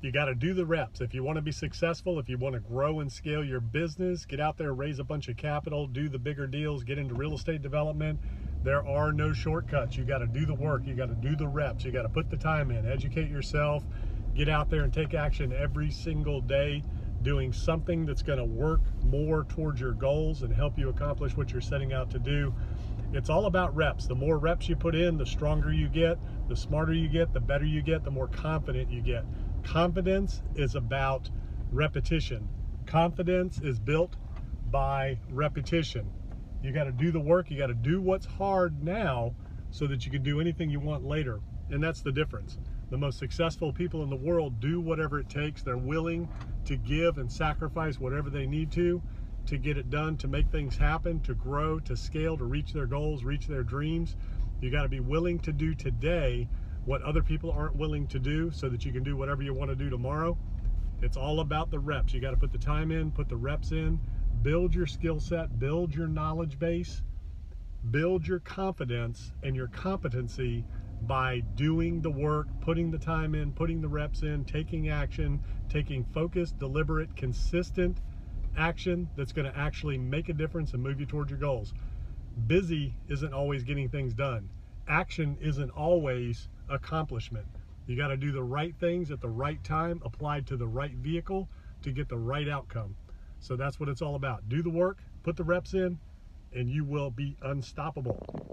You got to do the reps. If you want to be successful, if you want to grow and scale your business, get out there, raise a bunch of capital, do the bigger deals, get into real estate development. There are no shortcuts. You got to do the work. You got to do the reps. You got to put the time in, educate yourself, get out there and take action every single day, doing something that's going to work more towards your goals and help you accomplish what you're setting out to do. It's all about reps. The more reps you put in, the stronger you get, the smarter you get, the better you get, the more confident you get. Confidence is about repetition. Confidence is built by repetition. You got to do the work. You got to do what's hard now so that you can do anything you want later. And that's the difference. The most successful people in the world do whatever it takes. They're willing to give and sacrifice whatever they need to get it done, to make things happen, to grow, to scale, to reach their goals, reach their dreams. You got to be willing to do today what other people aren't willing to do so that you can do whatever you want to do tomorrow. It's all about the reps. You got to put the time in, put the reps in, build your skill set, build your knowledge base, build your confidence and your competency by doing the work, putting the time in, putting the reps in, taking action, taking focused, deliberate, consistent action that's going to actually make a difference and move you towards your goals. Busy isn't always getting things done. Action isn't always accomplishment. You got to do the right things at the right time, applied to the right vehicle to get the right outcome. So that's what it's all about. Do the work, put the reps in, and you will be unstoppable.